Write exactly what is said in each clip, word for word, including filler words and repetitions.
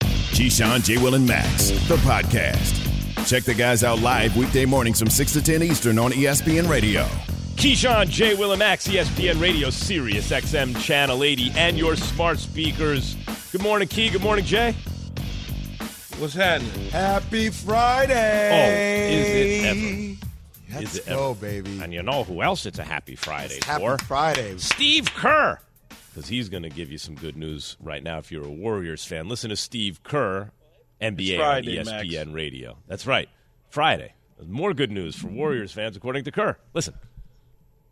Keyshawn, Jay Will, and Max, the podcast. Check the guys out live weekday mornings from six to ten Eastern on E S P N Radio. Keyshawn, Jay Will, and Max, E S P N Radio, Sirius X M Channel eighty, and your smart speakers. Good morning, Key. Good morning, Jay. What's happening? Happy Friday. Oh, is it ever? Let's go, baby. And you know who else it's a happy Friday it's for? Happy Friday. Steve Kerr. Because he's going to give you some good news right now if you're a Warriors fan. Listen to Steve Kerr, N B A Friday, on E S P N Max. Radio. That's right. Friday. There's more good news for Warriors fans, according to Kerr. Listen.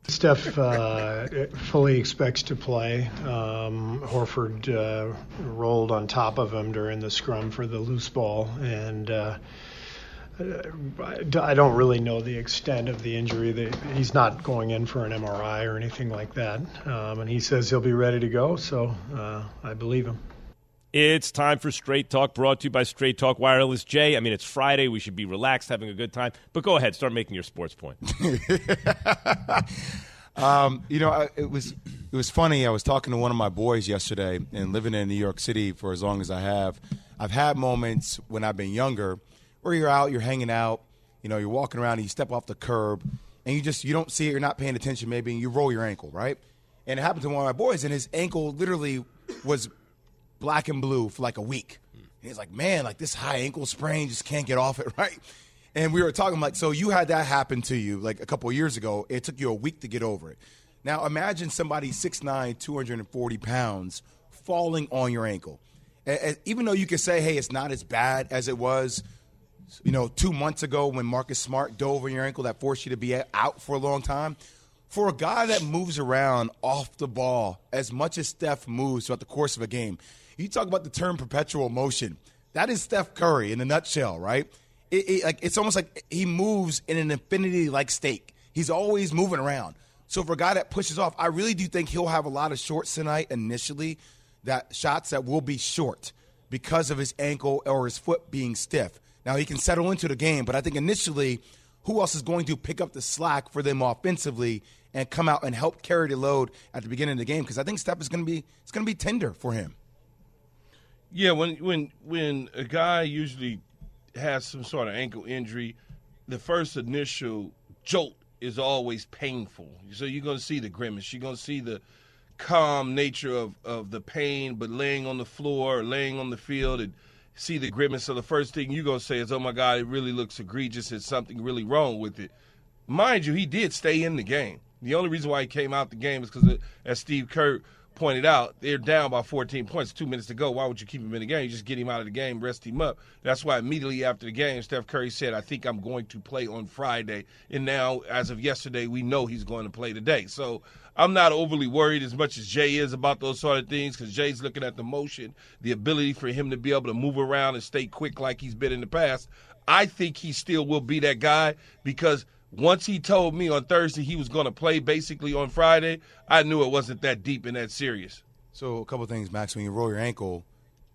Steph uh, fully expects to play. Um, Horford uh, rolled on top of him during the scrum for the loose ball, and uh, I don't really know the extent of the injury. He's not going in for an M R I or anything like that. Um, and he says he'll be ready to go, so uh, I believe him. It's time for Straight Talk, brought to you by Straight Talk Wireless. Jay, I mean, it's Friday. We should be relaxed, having a good time. But go ahead. Start making your sports point. um, you know, I, it was it was funny. I was talking to one of my boys yesterday, and living in New York City for as long as I have, I've had moments when I've been younger where you're out, you're hanging out, you know, you're walking around and you step off the curb and you just, you don't see it, you're not paying attention maybe, and you roll your ankle, right? And it happened to one of my boys, and his ankle literally was black and blue for like a week. And he's like, man, like this high ankle sprain, just can't get off it, right? And we were talking like, so you had that happen to you like a couple of years ago. It took you a week to get over it. Now imagine somebody six nine, two hundred forty pounds falling on your ankle. And even though you can say, hey, it's not as bad as it was, you know, two months ago when Marcus Smart dove on your ankle, that forced you to be out for a long time. For a guy that moves around off the ball as much as Steph moves throughout the course of a game, you talk about the term perpetual motion. That is Steph Curry in a nutshell, right? It, it, like it's almost like he moves in an infinity-like state. He's always moving around. So for a guy that pushes off, I really do think he'll have a lot of shorts tonight initially, that shots that will be short because of his ankle or his foot being stiff. Now, he can settle into the game, but I think initially, who else is going to pick up the slack for them offensively and come out and help carry the load at the beginning of the game? Because I think Steph is going to be it's going to be tender for him. Yeah, when when when a guy usually has some sort of ankle injury, the first initial jolt is always painful. So you're going to see the grimace. You're going to see the calm nature of, of the pain, but laying on the floor or laying on the field and see the grimace. So the first thing you're going to say is, oh, my God, it really looks egregious. There's something really wrong with it. Mind you, he did stay in the game. The only reason why he came out the game is because, as Steve Kerr pointed out, they're down by fourteen points, two minutes to go. Why would you keep him in the game? You just get him out of the game, rest him up. That's why immediately after the game, Steph Curry said, I think I'm going to play on Friday. And now, as of yesterday, we know he's going to play today. So I'm not overly worried as much as Jay is about those sort of things, because Jay's looking at the motion, the ability for him to be able to move around and stay quick like he's been in the past. I think he still will be that guy, because once he told me on Thursday he was going to play basically on Friday, I knew it wasn't that deep and that serious. So a couple things, Max. When you roll your ankle,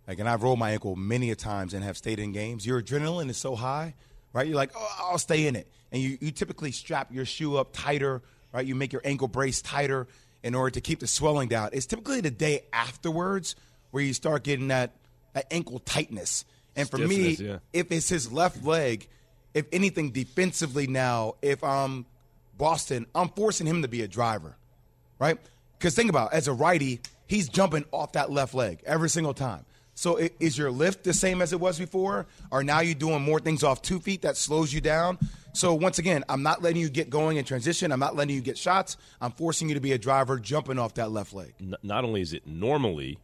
like, and I've rolled my ankle many a times and have stayed in games, your adrenaline is so high, right? You're like, oh, I'll stay in it. And you, you typically strap your shoe up tighter, right? You make your ankle brace tighter in order to keep the swelling down. It's typically the day afterwards where you start getting that, that ankle tightness. And for Stiffness, me, yeah. If it's his left leg, if anything, defensively now, if I'm Boston, I'm forcing him to be a driver, right? Because think about it, as a righty, he's jumping off that left leg every single time. So it, is your lift the same as it was before? Or now you're doing more things off two feet that slows you down? So once again, I'm not letting you get going in transition. I'm not letting you get shots. I'm forcing you to be a driver jumping off that left leg. N- not only is it normally,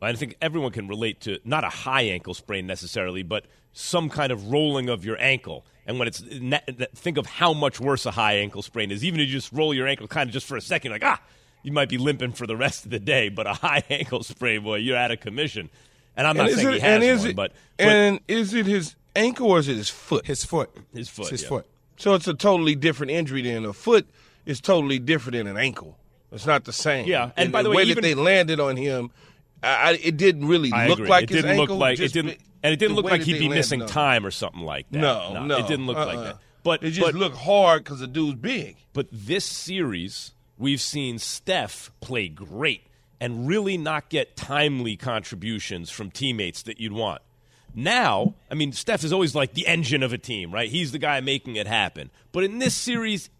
I think everyone can relate to, not a high ankle sprain necessarily, but some kind of rolling of your ankle. And when it's, think of how much worse a high ankle sprain is. Even if you just roll your ankle kind of just for a second, like, ah, you might be limping for the rest of the day, but a high ankle sprain, boy, you're out of commission. And I'm not and saying it, he has and is one, it, but, but and is it his ankle or is it his foot? His foot. His foot. It's his yeah. foot. So it's a totally different injury than a foot. It's totally different than an ankle. It's not the same. Yeah, and, and by the, the way, way even, that they landed on him, I, I, it didn't really I look agree. like it his didn't ankle. Look like, it didn't, and it didn't look like he'd be missing on. time or something like that. No, no, no it didn't look uh-uh. like that. But it just but, looked hard because the dude's big. But this series, we've seen Steph play great and really not get timely contributions from teammates that you'd want. Now, I mean, Steph is always like the engine of a team, right? He's the guy making it happen. But in this series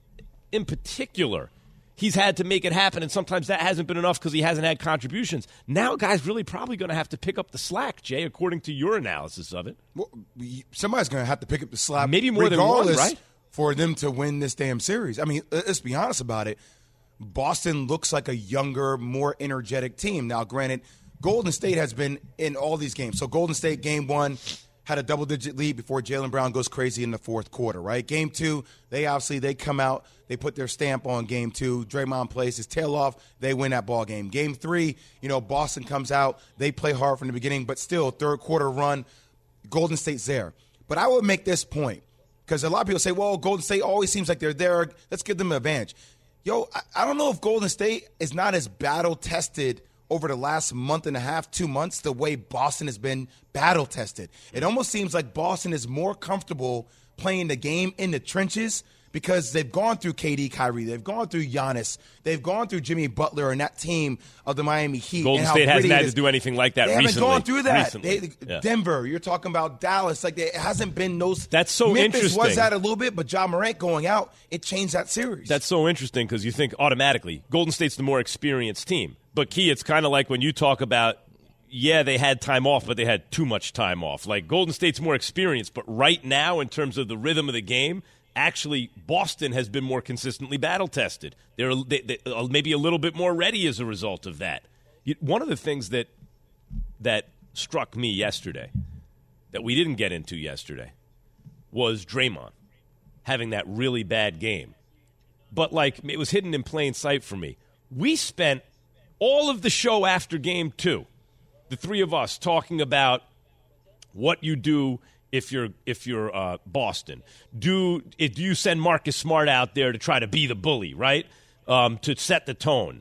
in particular, he's had to make it happen, and sometimes that hasn't been enough because he hasn't had contributions. Now, guys, really probably going to have to pick up the slack, Jay, according to your analysis of it. Well, somebody's going to have to pick up the slack, maybe more than one, right? For them to win this damn series. I mean, let's be honest about it. Boston looks like a younger, more energetic team. Now, granted, Golden State has been in all these games. So Golden State, game one, had a double-digit lead before Jaylen Brown goes crazy in the fourth quarter, right? Game two, they obviously they come out, they put their stamp on game two. Draymond plays his tail off. They win that ball game. Game three, you know, Boston comes out. They play hard from the beginning, but still, third quarter run, Golden State's there. But I would make this point because a lot of people say, well, Golden State always seems like they're there. Let's give them an advantage. Yo, I don't know if Golden State is not as battle-tested over the last month and a half, two months, the way Boston has been battle-tested. It almost seems like Boston is more comfortable playing the game in the trenches because they've gone through K D, Kyrie. They've gone through Giannis. They've gone through Jimmy Butler and that team of the Miami Heat. Golden State hasn't had to do anything like that recently. They haven't gone through that. They, yeah. Denver, you're talking about Dallas. Like, it hasn't been those. That's so Memphis interesting. Memphis was that a little bit, but Ja Morant going out, it changed that series. That's so interesting because you think automatically Golden State's the more experienced team. But, Key, it's kind of like when you talk about, yeah, they had time off, but they had too much time off. Like, Golden State's more experienced, but right now, in terms of the rhythm of the game, actually, Boston has been more consistently battle-tested. They're they, they, uh, maybe a little bit more ready as a result of that. One of the things that that struck me yesterday, that we didn't get into yesterday, was Draymond having that really bad game. But, like, it was hidden in plain sight for me. We spent all of the show after game two, the three of us talking about what you do if you're if you're uh, Boston. Do if you send Marcus Smart out there to try to be the bully, right? Um, to set the tone.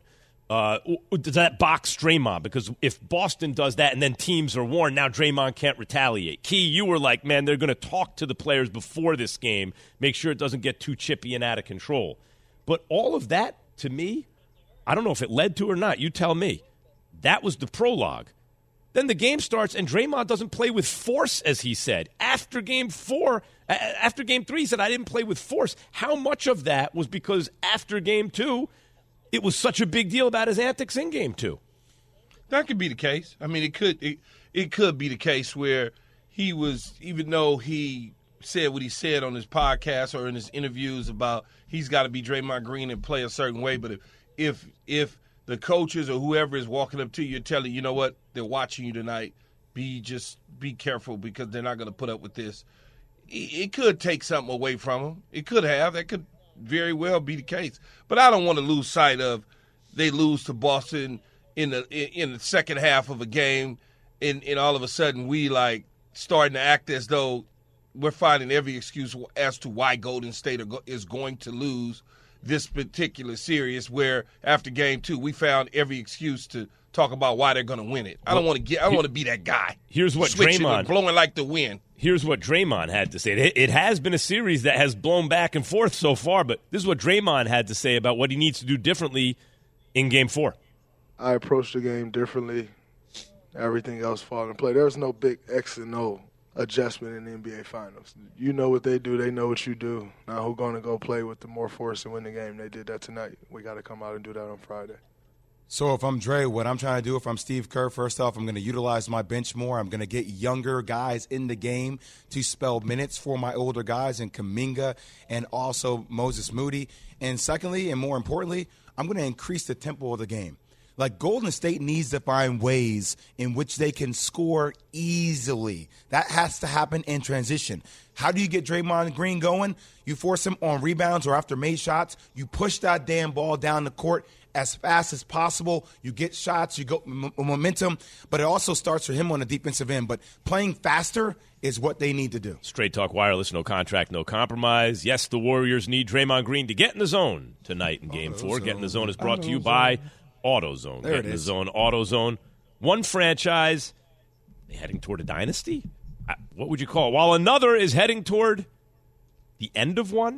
Uh, does that box Draymond? Because if Boston does that and then teams are warned, now Draymond can't retaliate. Key, you were like, man, they're going to talk to the players before this game, make sure it doesn't get too chippy and out of control. But all of that, to me, I don't know if it led to or not. You tell me. That was the prologue. Then the game starts, and Draymond doesn't play with force, as he said. After game four, after game three, he said, I didn't play with force. How much of that was because after game two, it was such a big deal about his antics in game two? That could be the case. I mean, it could it, it could be the case where he was, even though he said what he said on his podcast or in his interviews about he's got to be Draymond Green and play a certain way, but if If if the coaches or whoever is walking up to you and telling you, you know what, they're watching you tonight, be just be careful because they're not going to put up with this. It could take something away from them. It could have. That could very well be the case. But I don't want to lose sight of they lose to Boston in the in the second half of a game, and, and all of a sudden we like starting to act as though we're finding every excuse as to why Golden State is going to lose this particular series, where after game two we found every excuse to talk about why they're going to win it. I don't want to get. I don't want to be that guy. Here's what Draymond blowing like the wind. Here's what Draymond had to say. It, it has been a series that has blown back and forth so far, but this is what Draymond had to say about what he needs to do differently in game four. I approached the game differently. Everything else falling in play. There's no big X and O adjustment in the N B A Finals. You know what they do. They know what you do. Now who's going to go play with the more force and win the game? They did that tonight. We got to come out and do that on Friday. So if I'm Dre, what I'm trying to do, if I'm Steve Kerr, first off, I'm going to utilize my bench more. I'm going to get younger guys in the game to spell minutes for my older guys in Kuminga and also Moses Moody. And secondly, and more importantly, I'm going to increase the tempo of the game. Like, Golden State needs to find ways in which they can score easily. That has to happen in transition. How do you get Draymond Green going? You force him on rebounds or after made shots. You push that damn ball down the court as fast as possible. You get shots, you go m- momentum, but it also starts for him on the defensive end. But playing faster is what they need to do. Straight Talk Wireless, no contract, no compromise. Yes, the Warriors need Draymond Green to get in the zone tonight in Game Four. Get in the Zone is brought to you by AutoZone. There it is. Get in the Zone, AutoZone. One franchise heading toward a dynasty? What would you call it? While another is heading toward the end of one?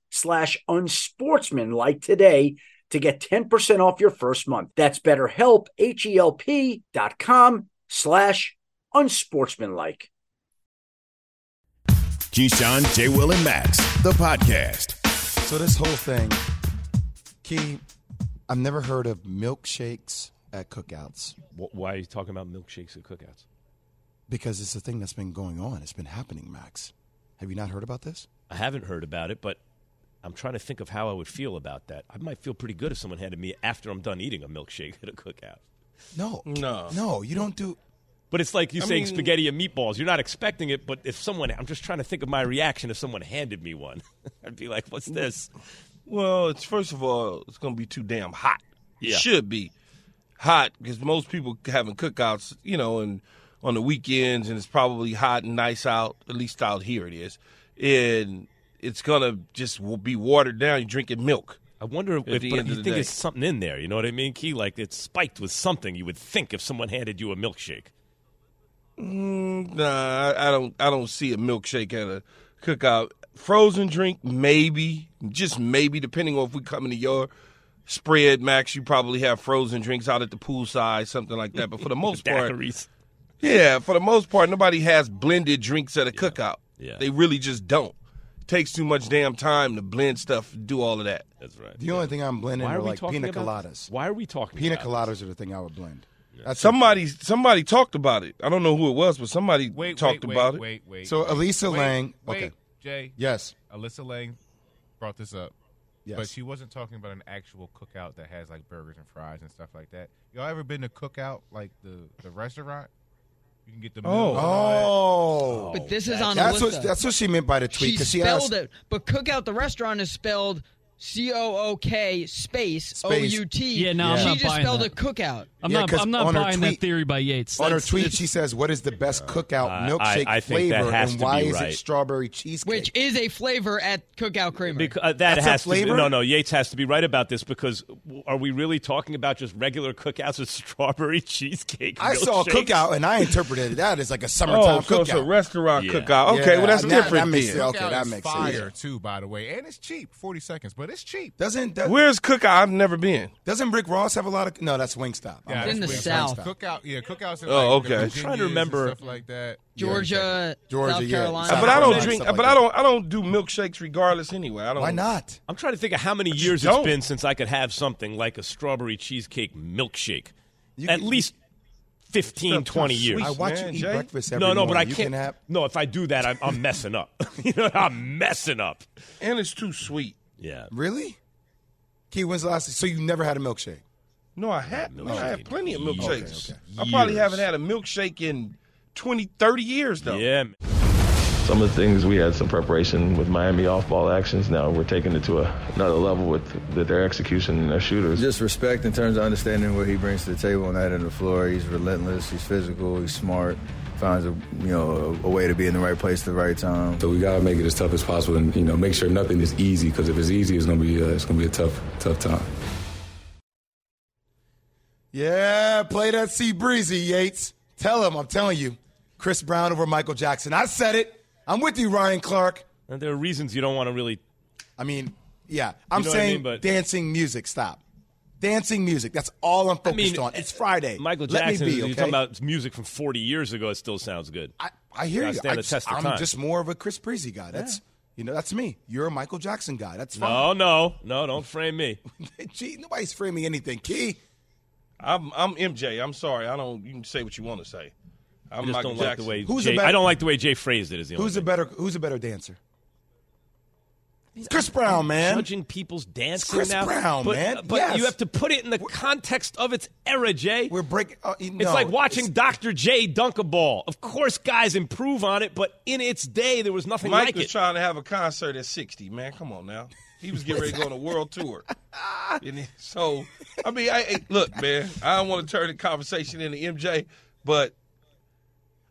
slash unsportsmanlike today to get ten percent off your first month. That's BetterHelp, H E L P dot com slash unsportsmanlike. Keyshawn, Jay Will, and Max, the podcast. So this whole thing, Key, I've never heard of milkshakes at cookouts. Why are you talking about milkshakes at cookouts? Because it's the thing that's been going on. It's been happening, Max. Have you not heard about this? I haven't heard about it, but I'm trying to think of how I would feel about that. I might feel pretty good if someone handed me after I'm done eating a milkshake at a cookout. No. No. No, you don't do... But it's like you I saying mean, spaghetti and meatballs. You're not expecting it, but if someone... I'm just trying to think of my reaction if someone handed me one. I'd be like, what's this? Well, it's first of all, it's going to be too damn hot. Yeah. It should be hot because most people having cookouts, you know, and on the weekends, and it's probably hot and nice out. At least out here it is. And... it's going to just be watered down. You're drinking milk. I wonder if, if you think there's something in there. You know what I mean, Key? Like, it's spiked with something you would think if someone handed you a milkshake. Mm, nah, I don't I don't see a milkshake at a cookout. Frozen drink, maybe. Just maybe, depending on if we come into your spread, Max, you probably have frozen drinks out at the poolside, something like that. But for the most part, yeah, for the most part, nobody has blended drinks at a yeah. cookout. Yeah. They really just don't. Takes too much damn time to blend stuff, do all of that. That's right. The yeah. only thing I'm blending are, are like pina coladas. Why are we talking pina about Pina coladas this? Are the thing I would blend. Yeah. Somebody somebody talked about it. I don't know who it was, but somebody wait, talked wait, about wait, it. Wait, wait, wait. So Alyssa wait, Lang. Wait, okay. Jay. Yes. Alyssa Lang brought this up. Yes. But she wasn't talking about an actual cookout that has like burgers and fries and stuff like that. Y'all ever been to cookout, like the, the restaurant? You can get the oh. oh, but this is on that's Alyssa. What, that's what she meant by the tweet. She, she spelled asked, it, but Cookout the restaurant is spelled C O O K space O U T. Yeah, no, yeah. I'm she not just buying spelled that. A cookout. I'm yeah, not. I'm not buying tweet, that theory by Yates. That's, on her tweet, she says, "What is the best uh, cookout milkshake I, I flavor, and why right. is it strawberry cheesecake?" Which is a flavor at Cookout Creamery. Because, uh, that that's has a flavor? To be, no, no. Yates has to be right about this because are we really talking about just regular cookouts with strawberry cheesecake? I saw a cookout and I interpreted that as like a summertime oh, so cookout. It's a restaurant yeah. cookout. Okay, yeah, well that's different. That makes okay, that makes sense. Fire too, by the way, and it's cheap. Forty seconds, but. It's cheap. Doesn't that, where's Cookout? I've never been. Doesn't Rick Ross have a lot of? No, that's Wingstop. Yeah, it's in the Wingstop. South. Cookout, yeah, Cookout's in like oh, okay. I'm trying to remember stuff like that. Georgia, yeah. Georgia, South Carolina. Yeah. But I don't drink. But I don't. I don't do milkshakes regardless anyway. I don't. Why not? I'm trying to think of how many years it's been since I could have something like a strawberry cheesecake milkshake. You At can, least fifteen, twenty years. I watch man, you eat Jay? breakfast every No, no, morning. But I you can't. Can have... No, if I do that, I'm, I'm messing up. you know, I'm messing up. And it's too sweet. Yeah. Really? Key, when's the last? So you never had a milkshake? No, I had. No, I had plenty of milkshakes. Okay, okay. I probably haven't had a milkshake in twenty, thirty years, though. Yeah. Some of the things we had some preparation with Miami off-ball actions. Now we're taking it to a, another level with, with their execution and their shooters. Just respect in terms of understanding what he brings to the table and that on the floor. He's relentless. He's physical. He's smart. Finds a you know a, a way to be in the right place at the right time. So we gotta make it as tough as possible, and you know make sure nothing is easy. Because if it's easy, it's gonna be uh, it's gonna be a tough tough time. Yeah, play that Sea Breezy, Yates. Tell him, I'm telling you, Chris Brown over Michael Jackson. I said it. I'm with you, Ryan Clark. And there are reasons you don't want to really. I mean, yeah. I'm saying I mean, but... dancing music. Stop. Dancing music. That's all I'm focused I mean, on. It's Friday. Michael Jackson, be, okay? You're talking about music from forty years ago. It still sounds good. I, I hear you. you. I just, I'm time. just more of a Chris Breezy guy. That's yeah. you know, that's me. You're a Michael Jackson guy. That's fine. No, no. No, don't frame me. Gee, nobody's framing anything. Key. I'm, I'm M J. I'm sorry. I don't. You can say what you want to say. I'm I just Michael don't Jackson. Like the way. Jay, better, I don't like the way Jay phrased it. Is the who's a better Who's a better dancer? He's Chris Brown, man. Judging people's dancing it's Chris now. Chris Brown, but, man. But yes. you have to put it in the we're, context of its era, Jay. We're breaking. Uh, no, it's like watching it's, Doctor J dunk a ball. Of course, guys improve on it, but in its day, there was nothing Mike like it. Mike was trying to have a concert at sixty, man. Come on now. He was getting ready to go on a world tour. And so, I mean, I, I, look, man, I don't want to turn the conversation into M J, but.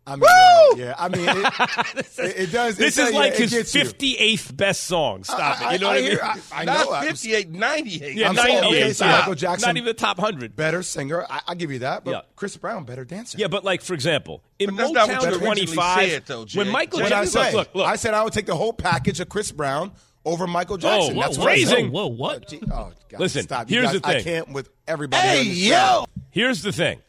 I mean, Woo! Yeah, I mean, it, this is, it, it does. This is like you, his fifty-eighth you. best song. Stop I, I, it. You know I, I what hear, I mean? I, I Not know. fifty-eight, ninety-eight. Yeah, I'm ninety-eight. Okay, so yeah. Michael Jackson. Not even the top one hundred. Better singer. I, I give you that. But yeah. Chris Brown, better dancer. Yeah, but like, for example, in Motown twenty-five, said, though, when Michael Jackson. Look, look, look. I said I would take the whole package of Chris Brown over Michael Jackson. Whoa, whoa, That's raising. Whoa, what? Oh, God. Listen, stop. Here's the thing. I can't with everybody. Hey, yo. Here's the thing.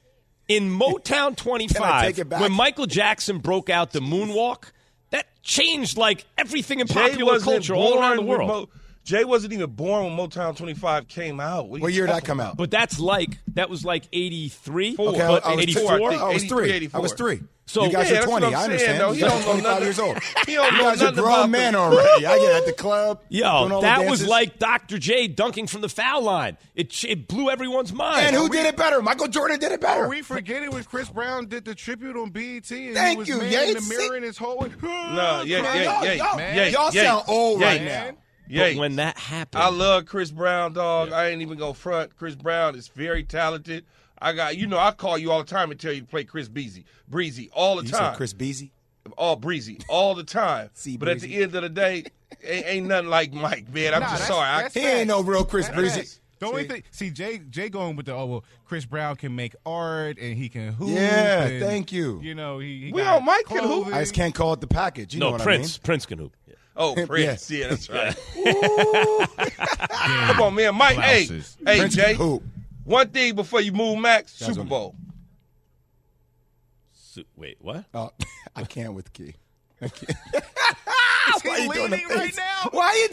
In Motown twenty-five, when Michael Jackson broke out the moonwalk, that changed like everything in popular culture all around the world. Mo- Jay wasn't even born when Motown twenty-five came out. What, what year did that come out? But that's like that was like eighty-three. Okay, but I was eighty-four. Two, I, I was three. eighty-four. I was three. So you guys yeah, are twenty. I understand. Though, he don't twenty-five know years old. He don't you guys are grown men already. I get at the club. Yo, that was like Doctor J dunking from the foul line. It it blew everyone's mind. And who we, did it better? Michael Jordan did it better. Are we forgetting when Chris Brown did the tribute on B E T? And Thank he was you, man Yates. In the mirror in his whole. No, yeah, yeah, yeah. Y'all sound old right now. But when that happened. I love Chris Brown, dog. I ain't even gonna front. Chris Brown is very talented. I got you know I call you all the time and tell you to play Chris Breezy, Breezy all the you time. Said Chris Breezy, all Breezy all the time. See, but Breezy. At the end of the day, ain't, ain't nothing like Mike, man. I'm nah, just that's, sorry. That's I, he ain't no real Chris that's Breezy. That's, the only see. thing, see Jay, Jay going with the oh well, Chris Brown can make art and he can hoop. Yeah, and, thank you. You know he. he we all Mike clothing. can hoop. I just can't call it the package. You no, know what Prince, I mean? Prince can hoop. Yeah. Oh, Prince, yeah. yeah, that's right. yeah. Come on, man, Mike. Blouses. Hey, hey, Prince Jay. Can hoop. One thing before you move, Max, That's Super Bowl. Su- wait, what? Uh, I can't with Key. I can't. Why are you doing it right now? Why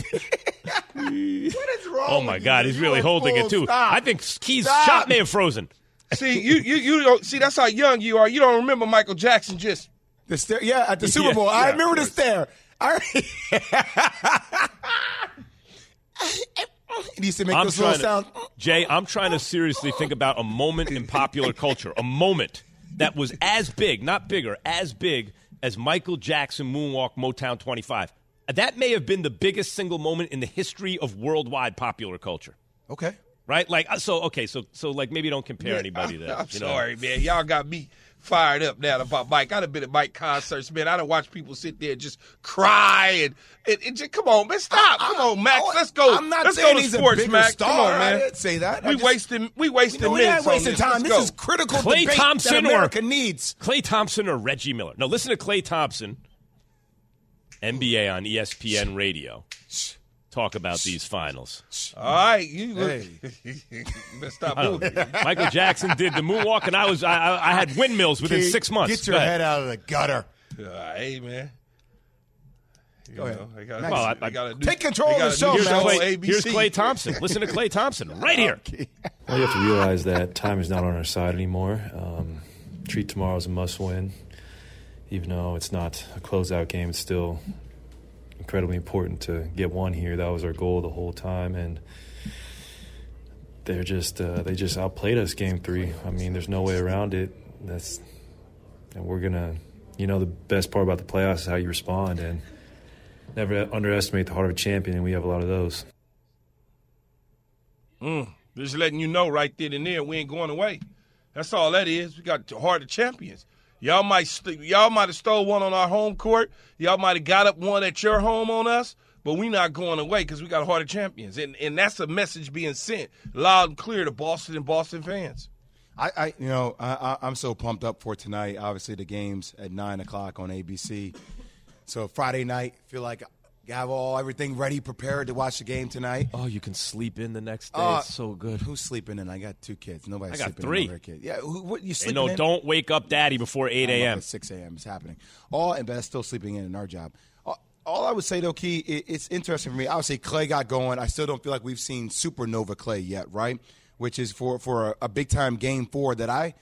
are you? What is wrong? Oh my with God, you? he's really holding it too. Stop. I think Key's Stop. shot may have frozen. See, you, you, you don't see. That's how young you are. You don't remember Michael Jackson just the stare. Yeah, at the Super Bowl, yeah, I yeah, remember the stare. I. It used to make I'm those little to, sounds. Jay, I'm trying to seriously think about a moment in popular culture, a moment that was as big, not bigger, as big as Michael Jackson moonwalk Motown twenty-five. That may have been the biggest single moment in the history of worldwide popular culture. Okay. Right? Like, so, okay, so, so like, maybe don't compare man, anybody I, to I'm you sorry, know? man. Y'all got me fired up now about Mike. I'd have been at Mike concerts, man. I'd have watched people sit there and just cry and, and, and just, come on, man, stop. I, I, come on, Max. I, I, let's go. I'm not let's saying go to he's sports, a Max. Star. Come on, man. I didn't say that. We just, wasted we wasted you know, minutes. We're not wasting time. This, this is critical Clay debate Thompson that America or, needs. Clay Thompson or Reggie Miller. Now listen to Clay Thompson, N B A on E S P N Radio. Talk about these finals. All right, you look. Hey. Stop moving. Michael Jackson did the moonwalk, and I was I, I had windmills within Key, six months. Get your head out of the gutter. Uh, hey, man. You Go know, ahead. I gotta, well, I, I, do, take control of the show, here's man. Clay, here's Clay Thompson. Listen to Clay Thompson right here. Well, you have to realize that time is not on our side anymore. Um, treat tomorrow as a must-win. Even though it's not a closeout game, it's still incredibly important to get one here. That was our goal the whole time, and they're just uh, they just outplayed us game three. I mean, there's no way around it. That's and we're gonna, you know, the best part about the playoffs is how you respond, and never underestimate the heart of a champion, and we have a lot of those. Mm, just letting you know right then and there, we ain't going away. That's all that is. We got the heart of champions. Y'all might st- y'all might have stole one on our home court. Y'all might have got up one at your home on us, but we not going away because we got a heart of champions. And and that's a message being sent loud and clear to Boston and Boston fans. I, I you know, I, I, I'm so pumped up for tonight. Obviously, the game's at nine o'clock on A B C. So Friday night, feel like I have all everything ready, prepared to watch the game tonight. Oh, you can sleep in the next day. Uh, it's so good. Who's sleeping in? I got two kids. Nobody's sleeping in. I got three. Their kid. Yeah, who, what, you sleeping hey, no, in? No, don't wake up daddy before eight a.m. six a.m. It's happening. All and that's still sleeping in in our job. All, all I would say, though, Key, it, it's interesting for me. Obviously, Clay got going. I still don't feel like we've seen supernova Clay yet, right? Which is for, for a, a big-time game four that I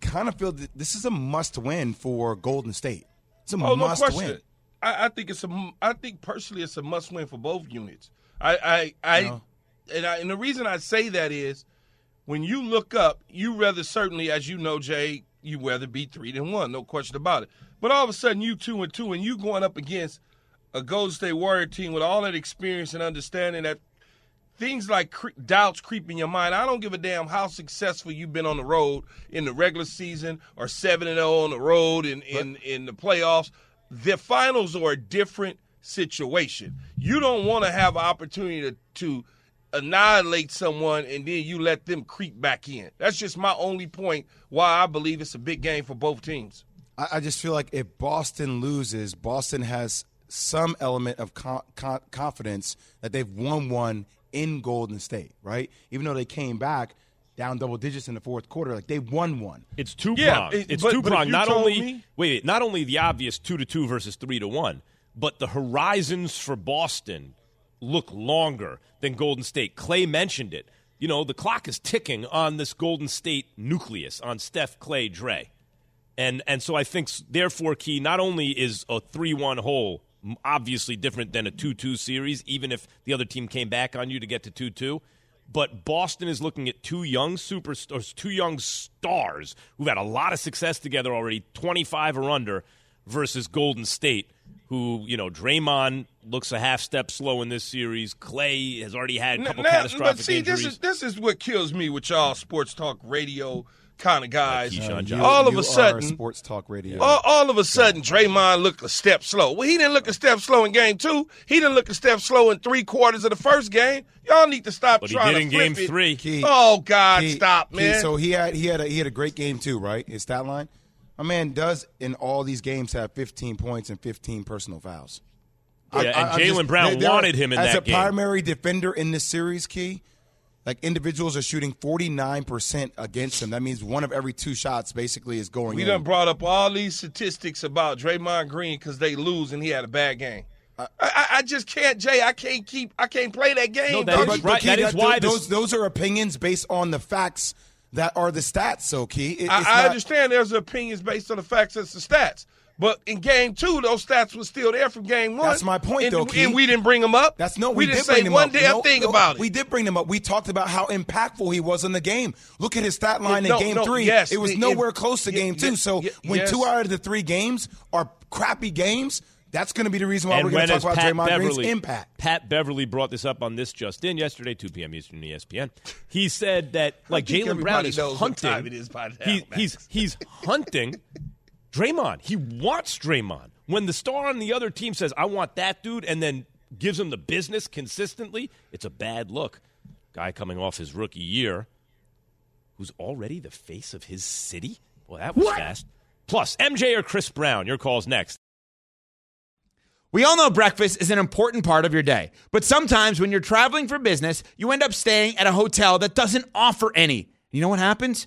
kind of feel that this is a must-win for Golden State. It's a oh, must-win. No I, I think it's a. I think personally, it's a must-win for both units. I, I, I, no. and I, and the reason I say that is, when you look up, you rather certainly, as you know, Jay, you rather be three than one, no question about it. But all of a sudden, you two and two, and you going up against a Golden State Warrior team with all that experience and understanding that things like cre- doubts creep in your mind. I don't give a damn how successful you've been on the road in the regular season or seven and zero on the road in in, in the playoffs. The finals are a different situation. You don't want to have an opportunity to, to annihilate someone and then you let them creep back in. That's just my only point why I believe it's a big game for both teams. I, I just feel like if Boston loses, Boston has some element of con- con- confidence that they've won one in Golden State, right? Even though they came back down double digits in the fourth quarter, like they won one. It's two pronged. Yeah, it, it's two pronged. Not only me, wait, not only the obvious two to two versus three to one, but the horizons for Boston look longer than Golden State. Clay mentioned it. You know, the clock is ticking on this Golden State nucleus on Steph, Clay, Dre, and and so I think therefore, Key, not only is a three one hole obviously different than a two two series, even if the other team came back on you to get to two two. But Boston is looking at two young superstars, two young stars who've had a lot of success together already, twenty-five or under, versus Golden State, who, you know, Draymond looks a half step slow in this series. Clay has already had a couple now, catastrophic but see, injuries. This is, this is what kills me with y'all sports talk radio kind of guys. Like Keyshawn, uh, you, all of a sudden, sports talk radio. All, all of a sudden, Draymond looked a step slow. Well, he didn't look a step slow in game two. He didn't look a step slow in three quarters of the first game. Y'all need to stop but trying to flip it. But he did in game it. three. Key, oh, God, Key, stop, man. Key, so he had he had, a, he had a great game two, right? His stat line? My man does in all these games have fifteen points and fifteen personal fouls. Yeah, I, and Jaylen Brown they, wanted him in that game. As a primary defender in this series, Key, like individuals are shooting forty-nine percent against him. That means one of every two shots basically is going we in. We done brought up all these statistics about Draymond Green because they lose and he had a bad game. I, I, I just can't, Jay. I can't keep. I can't play that game. No, that is right. Key, that is that, why those, this... those are opinions based on the facts that are the stats. So, Key, it, I, not... I understand there's opinions based on the facts that's the stats. But in game two, those stats were still there from game one. That's my point, and, though, Keith. And we didn't bring them up. That's no, we, we didn't did say bring them one up. damn no, thing no, about it. We did bring them up. We talked about how impactful he was in the game. Look at his stat line it, in no, game no, three. Yes, it was it, nowhere it, close to it, game it, two. So it, when yes. two out of the three games are crappy games, that's going to be the reason why and we're going to talk about Pat Draymond Beverly, Green's impact. Pat Beverly brought this up on This Just In yesterday, two p.m. Eastern, E S P N. He said that like Jaylen Brown is hunting. Is now, he, he's he's hunting. Draymond, he wants Draymond. When the star on the other team says, I want that dude, and then gives him the business consistently, it's a bad look. Guy coming off his rookie year, who's already the face of his city? Well, that was what? fast. Plus, M J or Chris Brown, your call's next. We all know breakfast is an important part of your day, but sometimes when you're traveling for business, you end up staying at a hotel that doesn't offer any. You know what happens?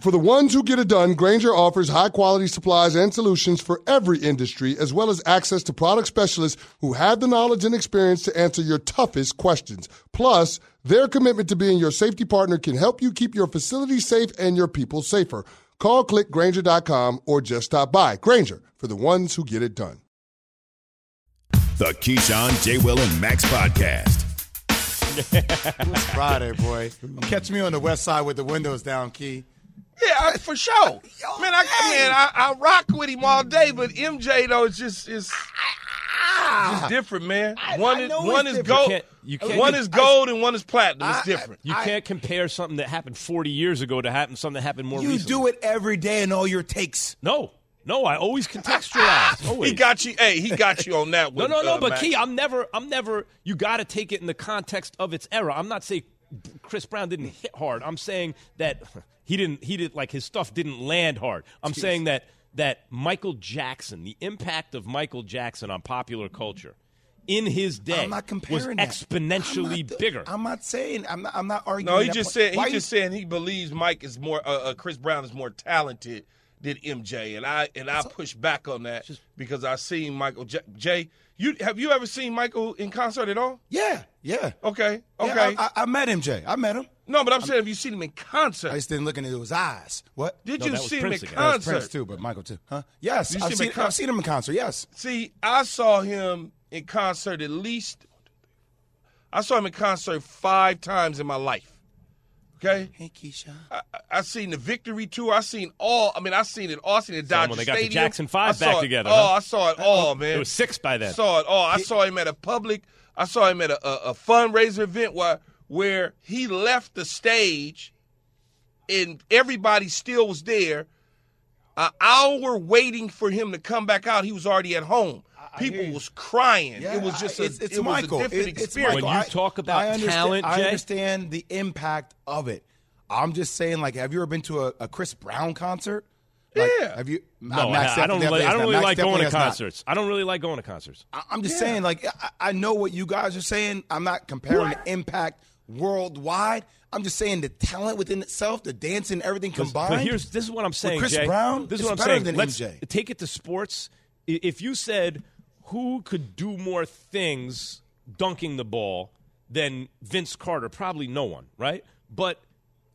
For the ones who get it done, Grainger offers high-quality supplies and solutions for every industry, as well as access to product specialists who have the knowledge and experience to answer your toughest questions. Plus, their commitment to being your safety partner can help you keep your facility safe and your people safer. Call, click Grainger dot com, or just stop by. Grainger, for the ones who get it done. The Keyshawn, Jay Will, and Max podcast. It's Friday, boy. Catch me on the west side with the windows down, Key. Yeah, for sure. Man, I man, I, I rock with him all day, but M J though is just is different, man. One is one is gold, one is gold, and one is platinum. It's different. You can't compare something that happened forty years ago to happen something that happened more recently. You do it every day in all your takes. No. No, I always contextualize. Always. He got you. Hey, he got you on that one. no, no, no. Uh, but Max. Key, I'm never. I'm never. You got to take it in the context of its era. I'm not saying Chris Brown didn't hit hard. I'm saying that he didn't. He did like his stuff didn't land hard. I'm Jeez. saying that that Michael Jackson, the impact of Michael Jackson on popular culture in his day, I'm not comparing was exponentially that. I'm not, bigger. I'm not saying. I'm not. I'm not arguing. No, he just point. said. Why he just you? saying he believes Mike is more. Uh, uh, Chris Brown is more talented did M J, and I and I push back on that because I seen Michael J. Jay, you have you ever seen Michael in concert at all? Yeah, yeah. Okay, okay. Yeah, I, I, I met M J. I met him. No, but I'm, I'm saying, have you seen him in concert? I just didn't look into his eyes. What? Did no, you see Prince him in again. concert? That was Prince too, but Michael too. Huh? Yes, I've seen, con- I've seen him in concert. Yes. See, I saw him in concert at least. I saw him in concert five times in my life. Okay. Hey, Keyshawn. I, I seen the Victory Tour. I seen all. I mean, I seen it all. I seen it at Dodger Stadium. When they got the Jackson Five back together. Oh, huh? I saw it all, man. It was six by then. I saw it all. I saw him at a public. I saw him at a, a, a fundraiser event where where he left the stage, and everybody still was there. An hour waiting for him to come back out. He was already at home. People was crying. Yeah, it was just a, it's, it's it was a different it, it's experience. Michael. When you talk about I, I talent, I Jay, understand the impact of it. I'm just saying, like, have you ever been to a, a Chris Brown concert? Like, yeah. Have you? No, uh, Max I, I don't. Really, I don't really Max like going to concerts. Not. I don't really like going to concerts. I, I'm just yeah. saying, like, I, I know what you guys are saying. I'm not comparing what? the impact worldwide. I'm just saying the talent within itself, the dancing, everything combined. But here's this is what I'm saying, With Chris Jay, Brown. This is what I'm saying. Than Let's M J. Take it to sports. If you said, who could do more things dunking the ball than Vince Carter? Probably no one, right? But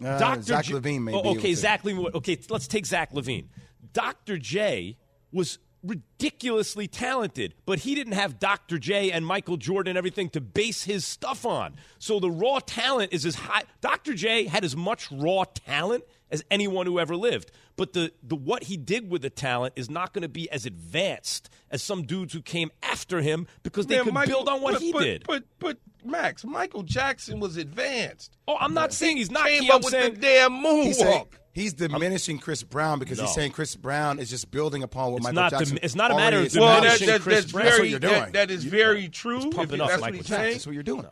uh, Doctor Zach J- LaVine maybe. Oh, okay, Zach LaVine. Okay, let's take Zach LaVine. Doctor J was ridiculously talented, but he didn't have Doctor J and Michael Jordan and everything to base his stuff on. So the raw talent is as high. Doctor J had as much raw talent as anyone who ever lived. But the, the what he did with the talent is not going to be as advanced as some dudes who came after him because they Man, could Michael, build on what but, he but, did. But, but, but, Max, Michael Jackson was advanced. Oh, I'm not he saying he's not. He came up with saying, the damn moonwalk. He's, saying, he's diminishing Chris Brown because no. he's saying Chris Brown is just building upon what it's Michael Jackson did. It's not a matter of diminishing well, that, that, Chris that's Brown. Very, that's what you're doing. That, that is very true. He's pumping up Michael Jackson. That's what you're doing.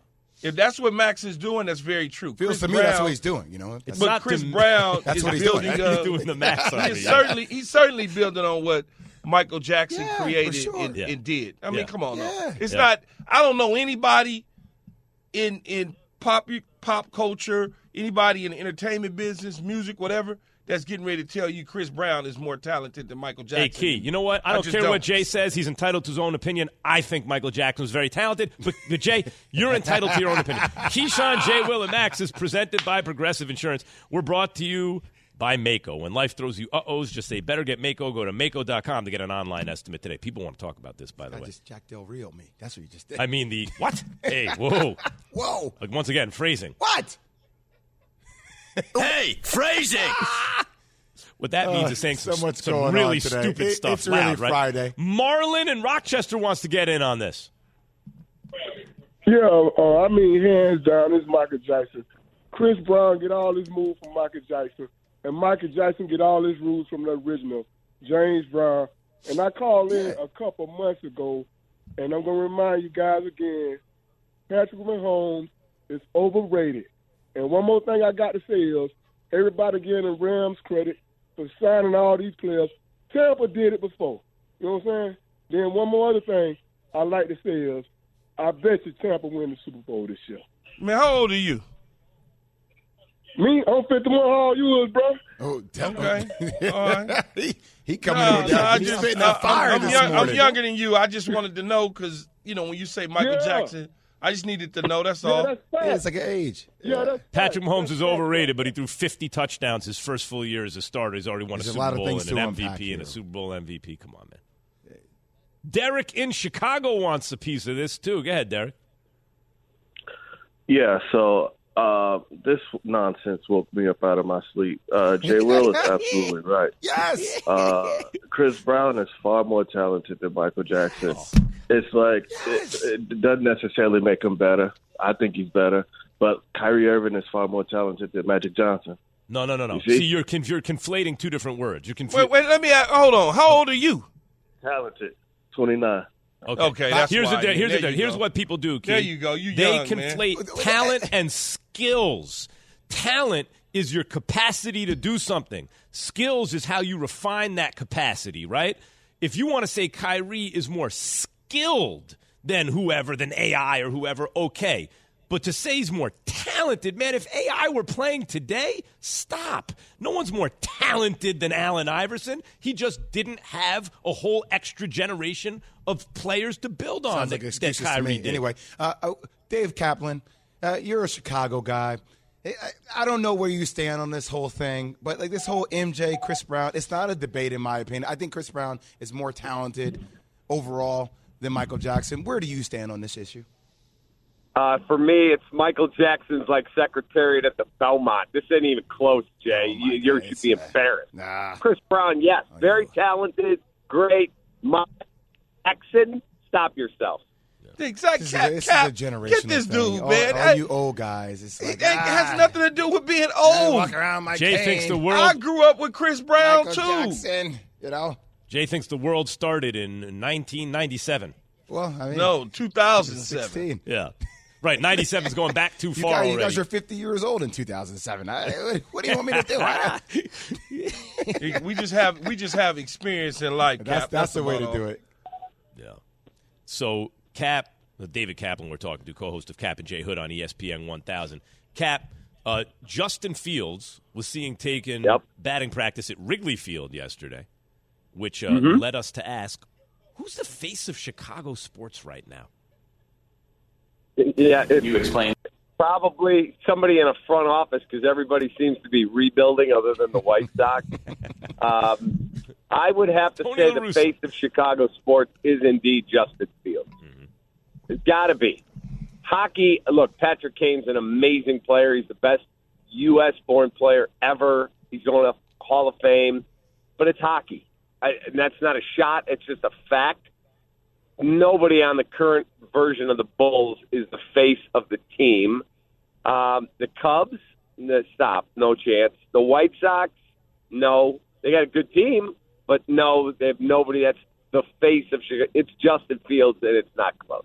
If that's what Max is doing, that's very true. Feels Chris to me Brown, that's what he's doing, you know. That's but not Chris dem- Brown that's is what he's building doing. Up. Doing the Max on he's, certainly, he's certainly building on what Michael Jackson yeah, created sure. and, yeah. and did. I yeah. mean, come on. Yeah. It's yeah. not – I don't know anybody in in pop pop culture, anybody in the entertainment business, music, whatever, that's getting ready to tell you Chris Brown is more talented than Michael Jackson. Hey, Key, you know what? I don't I care don't. what Jay says. He's entitled to his own opinion. I think Michael Jackson was very talented. But, but Jay, you're entitled to your own opinion. Keyshawn, Jay, Will, and Max is presented by Progressive Insurance. We're brought to you by Maaco. When life throws you uh-ohs, just say, better get Maaco. Go to Maaco dot com to get an online estimate today. People want to talk about this, by the I way. I just Jack Del Rio me. That's what you just did. I mean the – what? Hey, whoa. Whoa. Like, once again, phrasing. What? Hey, phrasing! Ah! What that means uh, is saying so some, some really stupid it, stuff. It's loud, really Friday. Right? Marlon in Rochester wants to get in on this. Yeah, uh, I mean, hands down, it's Michael Jackson. Chris Brown get all his moves from Michael Jackson, and Michael Jackson get all his rules from the original, James Brown. And I called in a couple months ago, and I'm going to remind you guys again, Patrick Mahomes is overrated. And one more thing I got to say is everybody getting Rams credit for signing all these players. Tampa did it before. You know what I'm saying? Then one more other thing I like to say is I bet you Tampa win the Super Bowl this year. Man, how old are you? Me? I'm fifty-one. How old you is, bro? Oh, okay. All right. he, he coming no, in with no, that. He's just, spitting uh, that fire I'm, this young, morning. I'm younger than you. I just wanted to know because, you know, when you say Michael yeah. Jackson, I just needed to know. That's yeah, all. That's yeah, it's like an age. Yeah, that's Patrick Mahomes that's is overrated, but he threw fifty touchdowns his first full year as a starter. He's already won There's a Super a Bowl and an M V P here. and a Super Bowl M V P. Come on, man. Derek in Chicago wants a piece of this, too. Go ahead, Derek. Yeah, so uh, this nonsense woke me up out of my sleep. Uh, Jay Will is absolutely right. Yes! Uh, Chris Brown is far more talented than Michael Jackson. Yes. It's like yes. it, it doesn't necessarily make him better. I think he's better. But Kyrie Irving is far more talented than Magic Johnson. No, no, no, no. You see, see you're, conf- you're conflating two different words. You're confl- wait, wait, let me – hold on. How old are you? Talented. twenty-nine. Okay, okay that's here's why. A, here's a, here's go. What people do, kid. There you go. You They young, conflate man. talent and skills. Talent is your capacity to do something. Skills is how you refine that capacity, right? If you want to say Kyrie is more skilled than whoever, than A I or whoever, okay. But to say he's more talented, man, if A I were playing today, stop. No one's more talented than Allen Iverson. He just didn't have a whole extra generation of players to build on. Sounds like excuses to me. Anyway, uh, uh, Dave Kaplan, uh, you're a Chicago guy. I, I don't know where you stand on this whole thing, but like this whole M J, Chris Brown, it's not a debate in my opinion. I think Chris Brown is more talented overall than Michael Jackson. Where do you stand on this issue? Uh, for me, it's Michael Jackson's like secretariat at the Belmont. This ain't even close, Jay. Oh you you should be embarrassed. Nah. Chris Brown, yes, oh, very yeah. talented, great. Mike Jackson, stop yourself. Yeah. Exactly. This, Cap, is, a, this Cap, is a generation. Get this thing. dude, all, man. All I, you old guys, it's like, it, ah, it has nothing to do with being old. Walk around my Jay cane. thinks the world. I grew up with Chris Brown Michael too. Jackson, you know. Jay thinks the world started in nineteen ninety-seven. Well, I mean, no, two thousand seven. Yeah. Right, ninety-seven is going back too far. You guys, you guys are fifty years old in two thousand seven. I, what do you want me to do? we just have we just have experience in life. That's, Cap, that's, that's the way to do it. Yeah. So Cap, David Kaplan, we're talking to, co-host of Cap and Jay Hood on E S P N one thousand. Cap, uh, Justin Fields was seen taking yep. batting practice at Wrigley Field yesterday, which uh, mm-hmm. led us to ask, who's the face of Chicago sports right now? Yeah, it, you explain. Probably somebody in a front office because everybody seems to be rebuilding other than the White Sox. um, I would have to Tony say LaRusso. The face of Chicago sports is indeed Justin Fields. Mm-hmm. It's got to be. Hockey, look, Patrick Kane's an amazing player. He's the best U S-born player ever. He's going to Hall of Fame. But it's hockey. I, and that's not a shot. It's just a fact. Nobody on the current version of the Bulls is the face of the team. Um, the Cubs, no, stop, no chance. The White Sox, no. They got a good team, but no, they have nobody that's the face of Chicago. It's Justin Fields, and it's not close.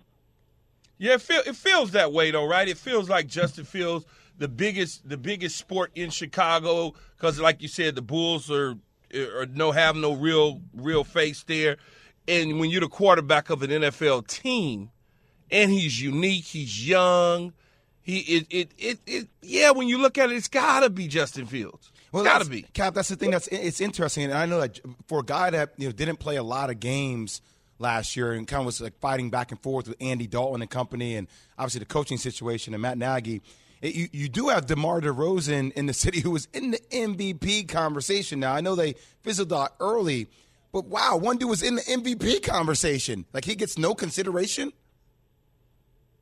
Yeah, it, feel, it feels that way, though, right? It feels like Justin Fields, the biggest, the biggest sport in Chicago, because like you said, the Bulls are – or no have no real real face there. And when you're the quarterback of an N F L team and he's unique, he's young, he it it it, it yeah, when you look at it, it's gotta be Justin Fields. It's well, gotta be. Cap, that's the thing that's it's interesting. And I know that for a guy that you know didn't play a lot of games last year and kind of was like fighting back and forth with Andy Dalton and company and obviously the coaching situation and Matt Nagy. It, you, you do have DeMar DeRozan in the city who was in the M V P conversation now. I know they fizzled out early, but wow, one dude was in the M V P conversation. Like, he gets no consideration?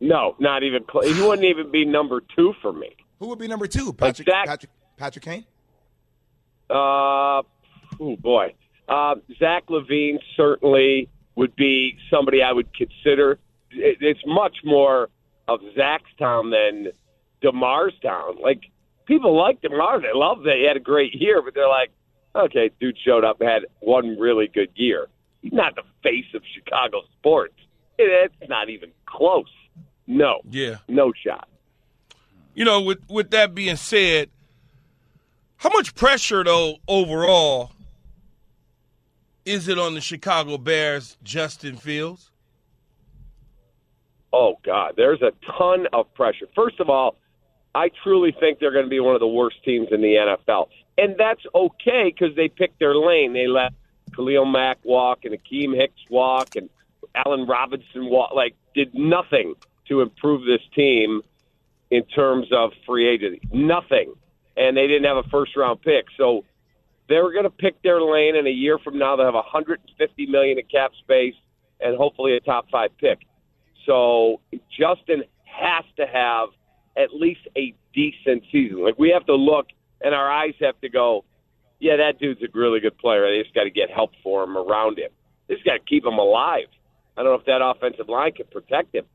No, not even close. He wouldn't even be number two for me. Who would be number two? Patrick like Zach, Patrick, Patrick Kane? Uh, oh, boy. Uh, Zach LaVine certainly would be somebody I would consider. It, it's much more of Zach's town than – DeMar's town. Like, people like DeMar. They love that he had a great year, but they're like, okay, dude showed up and had one really good year. He's not the face of Chicago sports. It's not even close. No. Yeah. No shot. You know, with, with that being said, how much pressure, though, overall, is it on the Chicago Bears' Justin Fields? oh, God, there's a ton of pressure. First of all, I truly think they're going to be one of the worst teams in the N F L. And that's okay because they picked their lane. They let Khalil Mack walk and Akeem Hicks walk and Allen Robinson walk. Like, did nothing to improve this team in terms of free agency. Nothing. And they didn't have a first-round pick. So they're going to pick their lane, and a year from now they'll have one hundred fifty million dollars in cap space and hopefully a top-five pick. So Justin has to have at least a decent season. Like, we have to look, and our eyes have to go, yeah, that dude's a really good player. They just got to get help for him, around him. They just got to keep him alive. I don't know if that offensive line can protect him.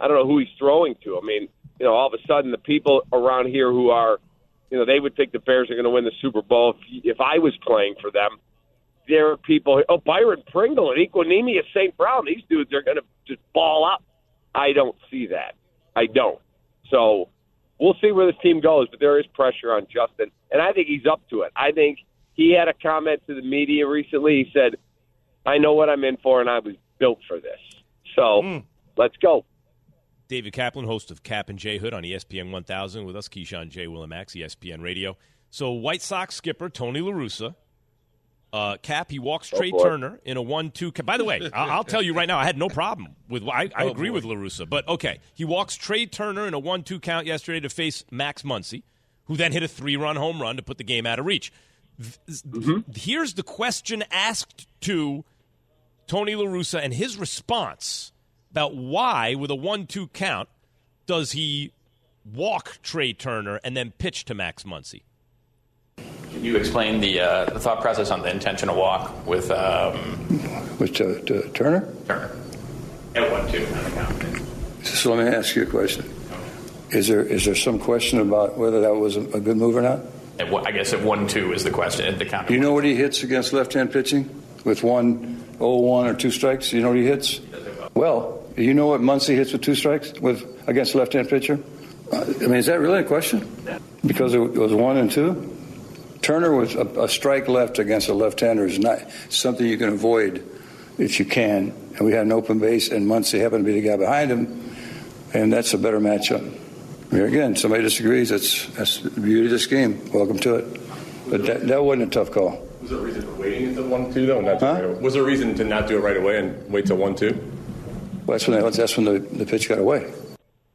I don't know who he's throwing to. I mean, you know, all of a sudden the people around here who are, you know, they would think the Bears are going to win the Super Bowl if, if I was playing for them. There are people, oh, Byron Pringle and Equinemius Saint Brown, these dudes are going to just ball up. I don't see that. I don't. So we'll see where this team goes, but there is pressure on Justin, and I think he's up to it. I think he had a comment to the media recently. He said, I know what I'm in for, and I was built for this. So mm. let's go. David Kaplan, host of Cap and Jay Hood on E S P N one thousand. With us, Keyshawn, Jay Will, and Max, E S P N Radio. So White Sox skipper Tony La Russa. Uh, Cap, he walks Trey oh Turner in a one two. By the way, I- I'll tell you right now, I had no problem with. I, I oh agree boy. with La Russa, but okay, he walks Trey Turner in a one two count yesterday to face Max Muncy, who then hit a three-run home run to put the game out of reach. Mm-hmm. Here's the question asked to Tony La Russa and his response about why, with a one two count, does he walk Trey Turner and then pitch to Max Muncy? You explained the, uh, the thought process on the intentional walk with... Um, with to, to Turner? Turner. At one two. So let me ask you a question. Is there is there some question about whether that was a, a good move or not? At, I guess at one two is the question. At the count. You know what he hits against left-hand pitching? With one oh one or two strikes? You know what he hits? Well, you know what Muncy hits with two strikes with against left-hand pitcher? I mean, is that really a question? Because it was one and two? Turner with a, a strike left against a left-hander is not something you can avoid if you can. And we had an open base, and Muncy happened to be the guy behind him, and that's a better matchup. Here again, somebody disagrees. That's that's the beauty of this game. Welcome to it. But that, that wasn't a tough call. Was there a reason for waiting at the one two, though? Not huh? right was there a reason to not do it right away and wait till one two? Well, that's when, they, that's when the, the pitch got away.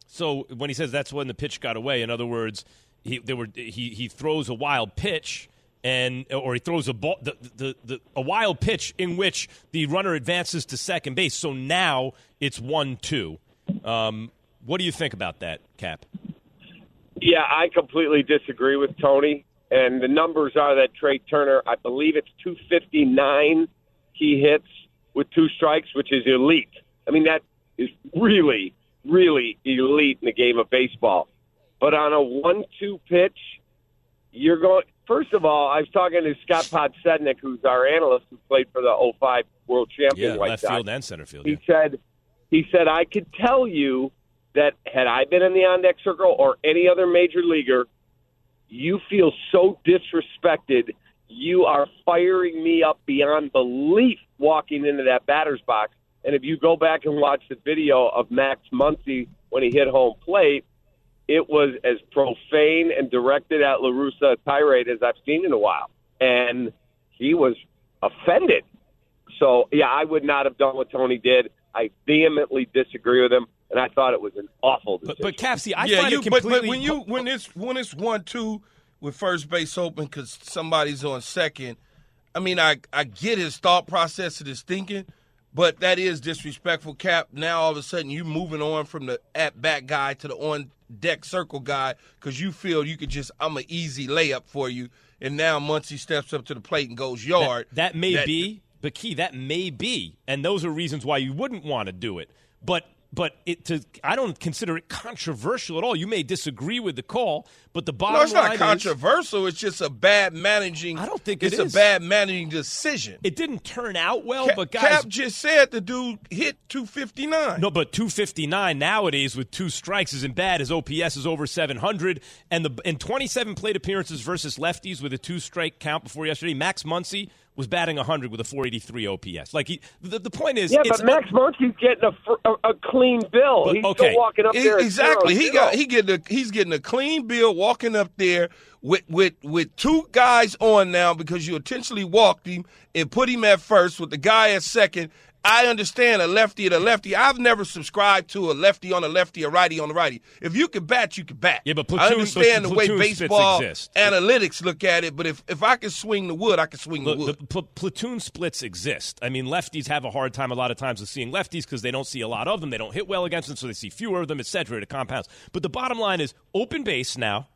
So when he says that's when the pitch got away, in other words, He there were he he throws a wild pitch and or he throws a ball the, the, the a wild pitch in which the runner advances to second base. So now it's one two. Um, what do you think about that, Cap? Yeah, I completely disagree with Tony. And the numbers are that Trey Turner, I believe it's two fifty nine. He hits with two strikes, which is elite. I mean, that is really really elite in the game of baseball. But on a one two pitch, you're going – first of all, I was talking to Scott Podsednik, who's our analyst who played for the oh five World Champion yeah, White Sox. Yeah, left field and center field. He, yeah. said, he said, I could tell you that had I been in the on-deck circle or any other major leaguer, you feel so disrespected. You are firing me up beyond belief walking into that batter's box. And if you go back and watch the video of Max Muncy when he hit home plate, it was as profane and directed at La Russa a tirade as I've seen in a while. And he was offended. So, yeah, I would not have done what Tony did. I vehemently disagree with him, and I thought it was an awful decision. But, but Capsy, I yeah, find you, it completely... But, but when, you, when, it's, when it's one two with first base open because somebody's on second, I mean, I, I get his thought process and his thinking, but that is disrespectful, Cap. Now, all of a sudden, you're moving on from the at-bat guy to the on deck circle guy because you feel you could just I'm an easy layup for you, and now Muncy steps up to the plate and goes yard. That, that may that, be, but Key, that may be, and those are reasons why you wouldn't want to do it. But but it to I don't consider it controversial at all. You may disagree with the call, but the bottom line is no, it's not controversial. Is, it's just a bad managing. I don't think it it's is. a bad managing decision. It didn't turn out well, Cap, but guys, Cap just said the dude hit two fifty-nine. No, but two fifty-nine nowadays with two strikes isn't bad. His O P S is over seven hundred, and the in twenty-seven plate appearances versus lefties with a two strike count before yesterday, Max Muncy was batting one hundred with a four eighty-three O P S. Like he, the, the point is, yeah, it's, but Max Muncy's getting a, a, a clean bill. But, he's okay. still walking up there. It, exactly, he got he getting a, he's getting a clean bill walking up there with with with two guys on now because you intentionally walked him and put him at first with the guy at second. I understand a lefty to a lefty. I've never subscribed to a lefty on a lefty, a righty on a righty. If you can bat, you can bat. Yeah, but platoon, I understand the way baseball analytics look at it, but if, if I can swing the wood, I can swing the wood. The pl- platoon splits exist. I mean, lefties have a hard time a lot of times of seeing lefties because they don't see a lot of them. They don't hit well against them, so they see fewer of them, et cetera. It compounds. But the bottom line is open base now.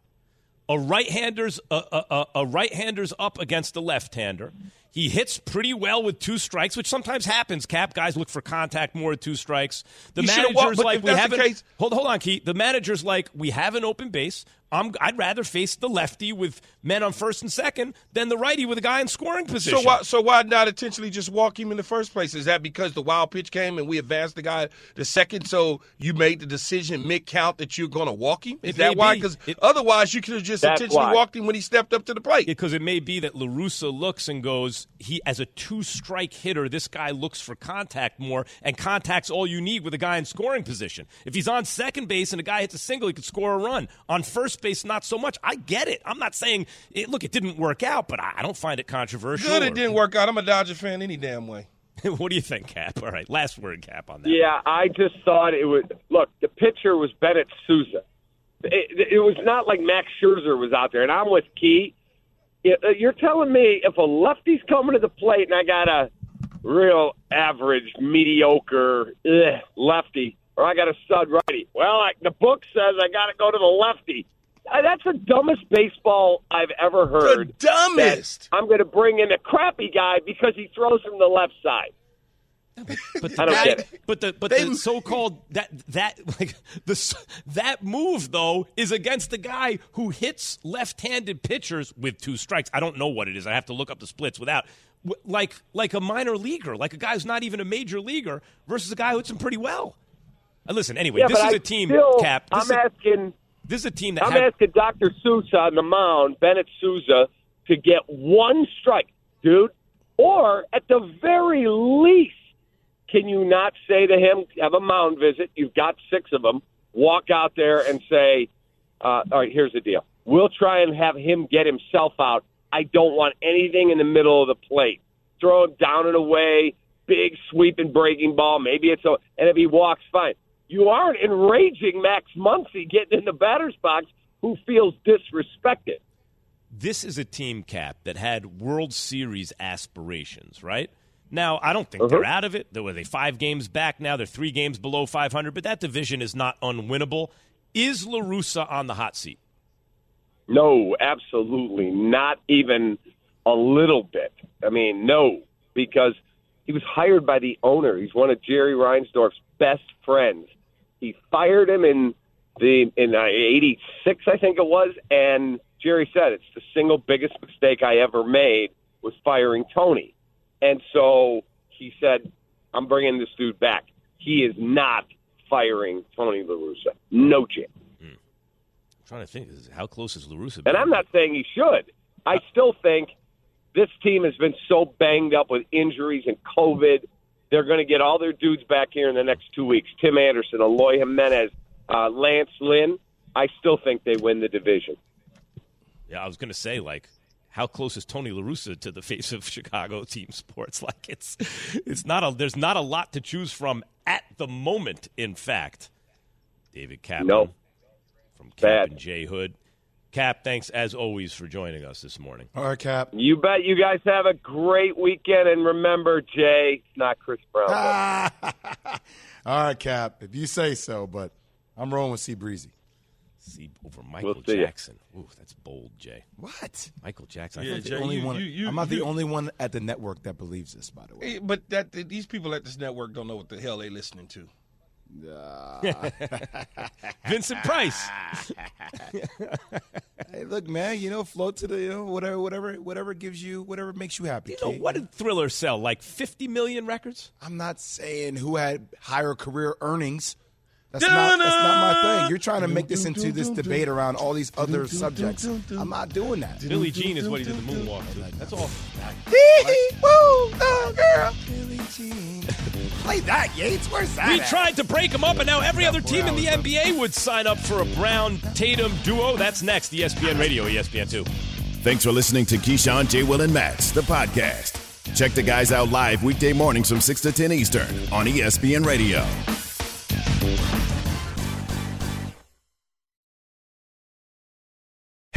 A right-hander's a, a, a right-hander's up against the left-hander. He hits pretty well with two strikes, which sometimes happens. Cap guys look for contact more at two strikes. The you manager's walked, like we haven't. Case- hold hold on, Key. The manager's like we have an open base. I'm, I'd rather face the lefty with men on first and second than the righty with a guy in scoring position. So why, so why not intentionally just walk him in the first place? Is that because the wild pitch came and we advanced the guy to second, so you made the decision mid-count that you're going to walk him? Is that why? Because otherwise you could have just intentionally why. walked him when he stepped up to the plate. Because it may be that La Russa looks and goes, he as a two-strike hitter, this guy looks for contact more, and contact's all you need with a guy in scoring position. If he's on second base and a guy hits a single, he could score a run. On first base, not so much. I get it. I'm not saying, it, look, it didn't work out, but I don't find it controversial. Good, it or, didn't work out. I'm a Dodger fan any damn way. What do you think, Cap? All right, last word, Cap, on that. Yeah, I just thought it was, look, the pitcher was Bennett Souza. It, it was not like Max Scherzer was out there, and I'm with Key. You're telling me if a lefty's coming to the plate and I got a real average, mediocre ugh, lefty, or I got a stud righty, well, I, the book says I got to go to the lefty. That's the dumbest baseball I've ever heard. The dumbest. I'm going to bring in a crappy guy because he throws from the left side. But the, I don't that, get it. But the but they, the so-called that that like the that move though is against the guy who hits left-handed pitchers with two strikes. I don't know what it is. I have to look up the splits without. Like like a minor leaguer, like a guy who's not even a major leaguer versus a guy who hits him pretty well. Uh, listen, anyway, yeah, this is I a team still, Cap. This I'm is, asking. This is a team that I'm had... asking Doctor Souza on the mound, Bennett Souza, to get one strike, dude. Or, at the very least, can you not say to him, have a mound visit, you've got six of them, walk out there and say, uh, all right, here's the deal. We'll try and have him get himself out. I don't want anything in the middle of the plate. Throw him down and away, big sweeping breaking ball. Maybe it's a, and if he walks, fine. You aren't enraging Max Muncy getting in the batter's box who feels disrespected. This is a team, Cap, that had World Series aspirations, right? Now, I don't think uh-huh. they're out of it. They were they five games back now. They're three games below five hundred, but that division is not unwinnable. Is La Russa on the hot seat? No, absolutely not even a little bit. I mean, no, because he was hired by the owner. He's one of Jerry Reinsdorf's best friends. He fired him in the in eighty-six, I think it was, and Jerry said it's the single biggest mistake I ever made was firing Tony. And so he said, I'm bringing this dude back. He is not firing Tony La Russa. No chance. Hmm. I'm trying to think, how close is La Russa? And I'm not saying he should. I still think this team has been so banged up with injuries and COVID. They're going to get all their dudes back here in the next two weeks. Tim Anderson, Eloy Jimenez, uh, Lance Lynn. I still think they win the division. Yeah, I was going to say, like, how close is Tony La Russa to the face of Chicago team sports? Like, it's it's not a there's not a lot to choose from at the moment. In fact, David Kaplan no. from Cap Bad. and Jay Hood. Cap, thanks as always for joining us this morning. All right, Cap. You bet. You guys have a great weekend, and remember, Jay, not Chris Brown. All right, Cap. If you say so, but I'm rolling with Sea Breezy. See over Michael we'll see Jackson. You. Ooh, that's bold, Jay. What? Michael Jackson. Yeah, I'm not, Jay, the, only you, one, you, you, I'm not you, the only one at the network that believes this, by the way. Hey, but that these people at this network don't know what the hell they're listening to. Uh. Vincent Price. Hey, look, man. You know, float to the you know, whatever, whatever, whatever gives you, whatever makes you happy. You know, Kate. What did Thriller sell? Like fifty million records? I'm not saying who had higher career earnings, That's not, that's not my thing. You're trying to make this into this debate around all these other subjects. I'm not doing that. Billie Jean is what he did the moonwalk to. That's all. Hee woo, no girl. Billie Jean. Play that, Yates. Where's that? We at? Tried to break them up, and now every other team in the N B A would sign up for a Brown-Tatum duo. That's next. E S P N Radio, E S P N two. Thanks for listening to Keyshawn, Jay Will, and Max, the podcast. Check the guys out live weekday mornings from six to ten Eastern on E S P N Radio.